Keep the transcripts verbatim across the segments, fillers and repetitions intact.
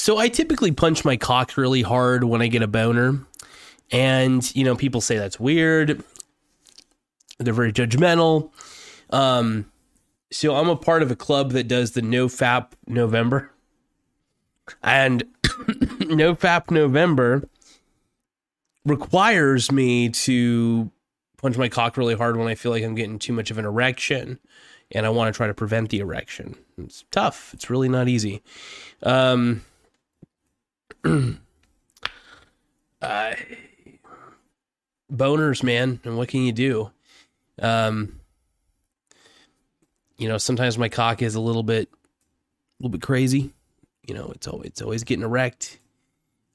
So I typically punch my cock really hard when I get a boner. And, you know, people say that's weird. They're very judgmental. Um, so I'm a part of a club that does the No F A P November. And No F A P November requires me to punch my cock really hard when I feel like I'm getting too much of an erection. And I want to try to prevent the erection. It's tough. It's really not easy. Um, uh, boners, man. And what can you do? Um, you know, sometimes my cock is a little bit, a little bit crazy. You know, it's always, it's always getting erect.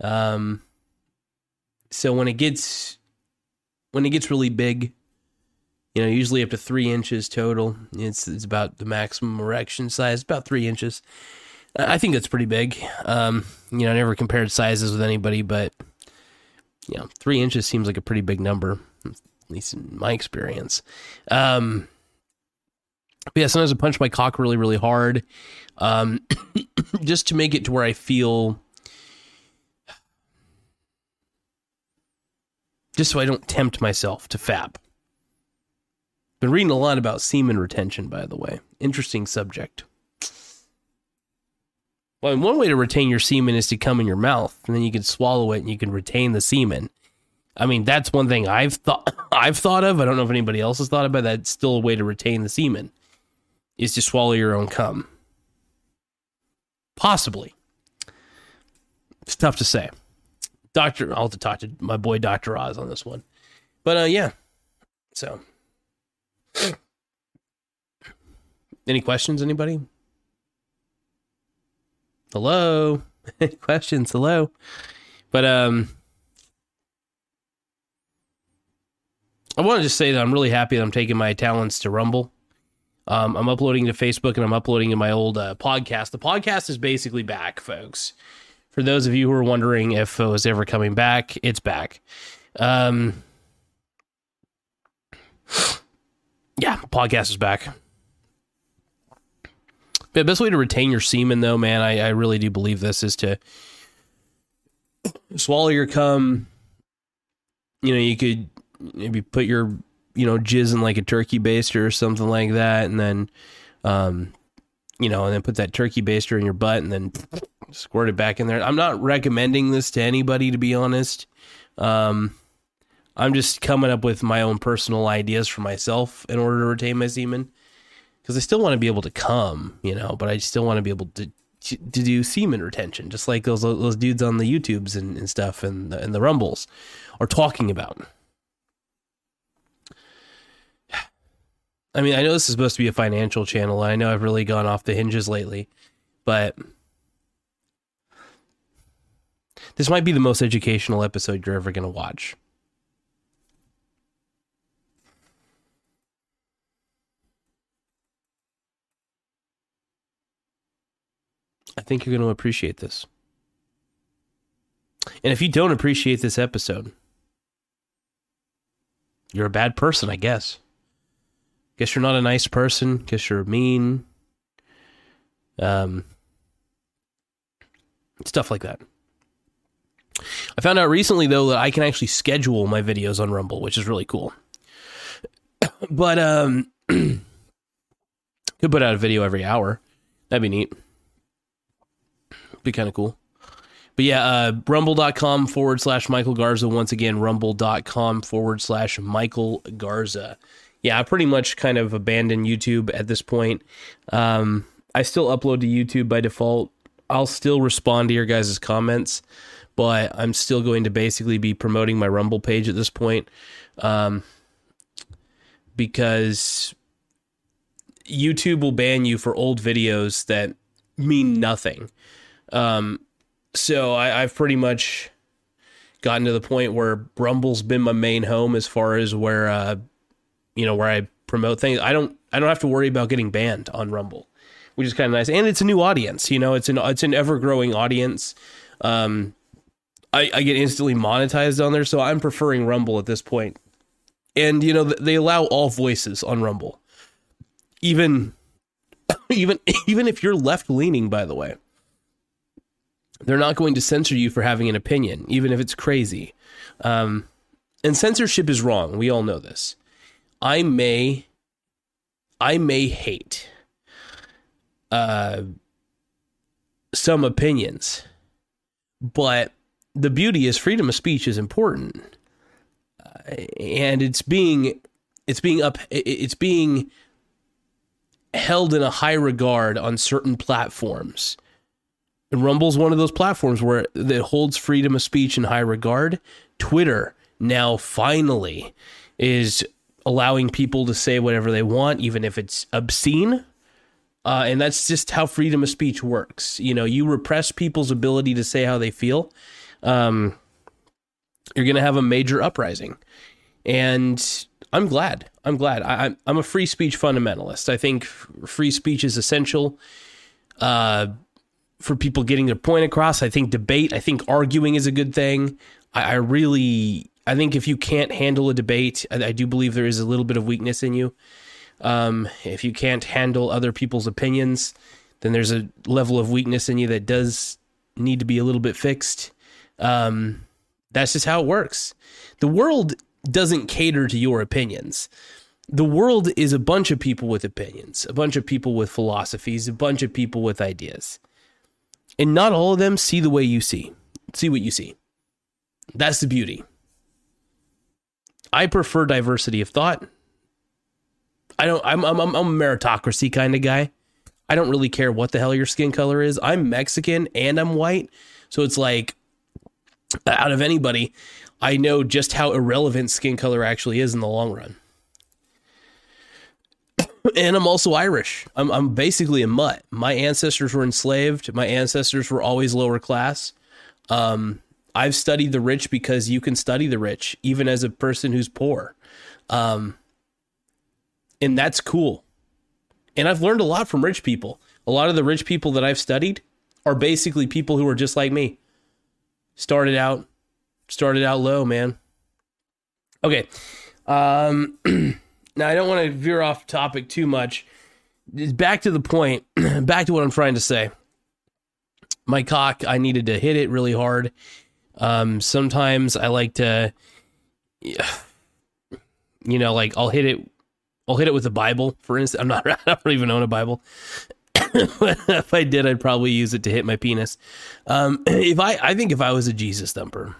Um, so when it gets, when it gets really big, you know, usually up to three inches total. It's it's about the maximum erection size, about three inches. I think that's pretty big. Um, you know, I never compared sizes with anybody, but, you know, three inches seems like a pretty big number, at least in my experience. Um, but yeah, sometimes I punch my cock really, really hard um, just to make it to where I feel... just so I don't tempt myself to fap. Been reading a lot about semen retention, by the way. Interesting subject. Well, I mean, one way to retain your semen is to come in your mouth, and then you can swallow it, and you can retain the semen. I mean, that's one thing I've thought I've thought of. I don't know if anybody else has thought about that. It's still a way to retain the semen is to swallow your own cum. Possibly. It's tough to say. Doctor, I'll have to talk to my boy Doctor Oz on this one. But uh, yeah, so. Any questions, anybody? Hello? Questions, hello? But um, I want to just say that I'm really happy that I'm taking my talents to Rumble. Um, I'm uploading to Facebook, and I'm uploading to my old uh, podcast. The podcast is basically back, folks. For those of you who are wondering if it was ever coming back, it's back. Um... Yeah, podcast is back. The best way to retain your semen, though, man, I, I really do believe this, is to swallow your cum. You know, you could maybe put your, you know, jizz in like a turkey baster or something like that, and then, um, you know, and then put that turkey baster in your butt and then squirt it back in there. I'm not recommending this to anybody, to be honest. Um... I'm just coming up with my own personal ideas for myself in order to retain my semen, because I still want to be able to come, you know, but I still want to be able to to do semen retention, just like those those dudes on the YouTubes and, and stuff and the, and the Rumbles are talking about. I mean, I know this is supposed to be a financial channel. And I know I've really gone off the hinges lately, but this might be the most educational episode you're ever going to watch. I think you're going to appreciate this. And if you don't appreciate this episode, you're a bad person, I guess. Guess you're not a nice person. Guess you're mean. Um, stuff like that. I found out recently, though, that I can actually schedule my videos on Rumble, which is really cool. But, um, could put out a video every hour. That'd be neat. Be kind of cool. But yeah, uh, rumble.com forward slash Michael Garza. Once again, rumble.com forward slash Michael Garza. Yeah, I pretty much kind of abandoned YouTube at this point. Um, I still upload to YouTube by default. I'll still respond to your guys' comments, but I'm still going to basically be promoting my Rumble page at this point. Um, because YouTube will ban you for old videos that mean nothing. Um, so I, I've pretty much gotten to the point where Rumble's been my main home as far as where, uh, you know, where I promote things. I don't, I don't have to worry about getting banned on Rumble, which is kind of nice. And it's a new audience, you know, it's an, it's an ever growing audience. Um, I, I get instantly monetized on there. So I'm preferring Rumble at this point. And, you know, they allow all voices on Rumble, even, even, even if you're left leaning, by the way. they're not going to censor you for having an opinion, even if it's crazy. Um, and censorship is wrong. We all know this. I may, I may hate uh, some opinions, but the beauty is freedom of speech is important, uh, and it's being, it's being up, it's being held in a high regard on certain platforms. And Rumble's one of those platforms where that holds freedom of speech in high regard. Twitter now finally is allowing people to say whatever they want, even if it's obscene. Uh, and that's just how freedom of speech works. You know, you repress people's ability to say how they feel. Um, you're going to have a major uprising. And I'm glad. I'm glad. I, I'm, I'm a free speech fundamentalist. I think free speech is essential uh, for people getting their point across. I think debate, I think arguing is a good thing. I, I really... I think if you can't handle a debate, I, I do believe there is a little bit of weakness in you. Um, if you can't handle other people's opinions, then there's a level of weakness in you that does need to be a little bit fixed. Um, that's just how it works. The world doesn't cater to your opinions. The world is a bunch of people with opinions, a bunch of people with philosophies, a bunch of people with ideas. And not all of them see the way you see, see what you see. That's the beauty. I prefer diversity of thought. I don't, I'm, I'm, I'm a meritocracy kind of guy. I don't really care what the hell your skin color is. I'm Mexican and I'm white. So it's like, out of anybody, I know just how irrelevant skin color actually is in the long run. And I'm also Irish. I'm, I'm basically a mutt. My ancestors were enslaved. My ancestors were always lower class. Um, I've studied the rich because you can study the rich, even as a person who's poor. Um, and that's cool. And I've learned a lot from rich people. A lot of the rich people that I've studied are basically people who are just like me. Started out, started out low, man. Okay. Um, now, I don't want to veer off topic too much. Back to the point, back to what I'm trying to say. My cock, I needed to hit it really hard. Um, sometimes I like to, you know, like I'll hit it, I'll hit it with the Bible, for instance. I'm not, I don't even own a Bible. If I did, I'd probably use it to hit my penis. Um, if I, I think if I was a Jesus thumper,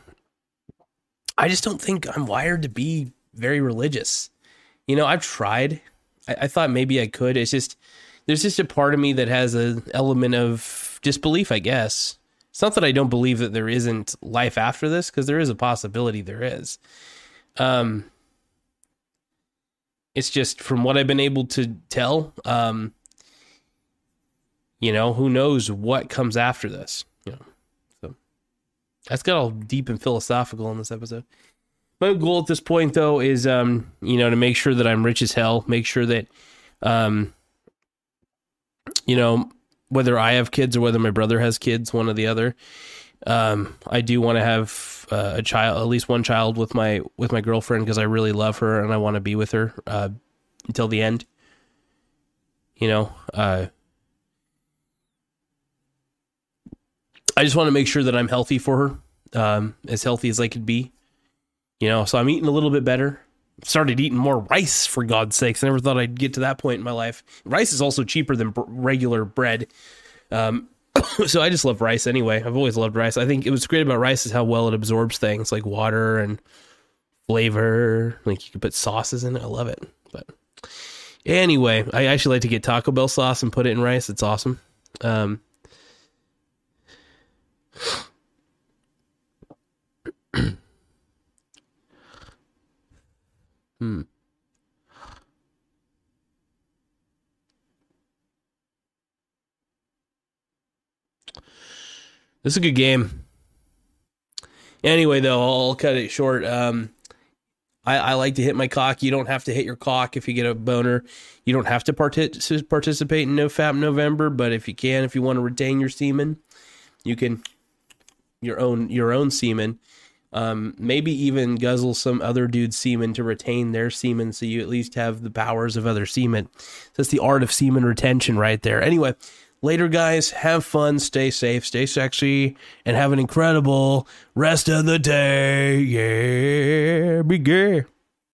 I just don't think I'm wired to be very religious. You know, I've tried, I, I thought maybe I could. It's just, there's just a part of me that has an element of disbelief, I guess. It's not that I don't believe that there isn't life after this, because there is a possibility there is. Um, it's just from what I've been able to tell, um, you know, who knows what comes after this. You know, so that's got all deep and philosophical in this episode. My goal at this point, though, is, um, you know, to make sure that I'm rich as hell, make sure that, um, you know, whether I have kids or whether my brother has kids, one or the other, um, I do want to have uh, a child, at least one child with my, with my girlfriend, because I really love her and I want to be with her uh, until the end. You know, uh, I just want to make sure that I'm healthy for her, um, as healthy as I could be. You know, so I'm eating a little bit better. Started eating more rice, for God's sakes. I never thought I'd get to that point in my life. Rice is also cheaper than b- regular bread. Um, so I just love rice anyway. I've always loved rice. I think what's great about rice is how well it absorbs things like water and flavor. Like you can put sauces in it. I love it. But anyway, I actually like to get Taco Bell sauce and put it in rice. It's awesome. Um, Hmm. This is a good game. Anyway, though, I'll cut it short. Um, I, I like to hit my cock. You don't have to hit your cock if you get a boner. You don't have to partic- participate in NoFap November, but if you can, if you want to retain your semen, you can your own your own semen. Um, maybe even guzzle some other dude's semen to retain their semen, so you at least have the powers of other semen. So that's the art of semen retention right there. Anyway, Later, guys. Have fun. Stay safe. Stay sexy. And have an incredible rest of the day. Yeah. Be gay.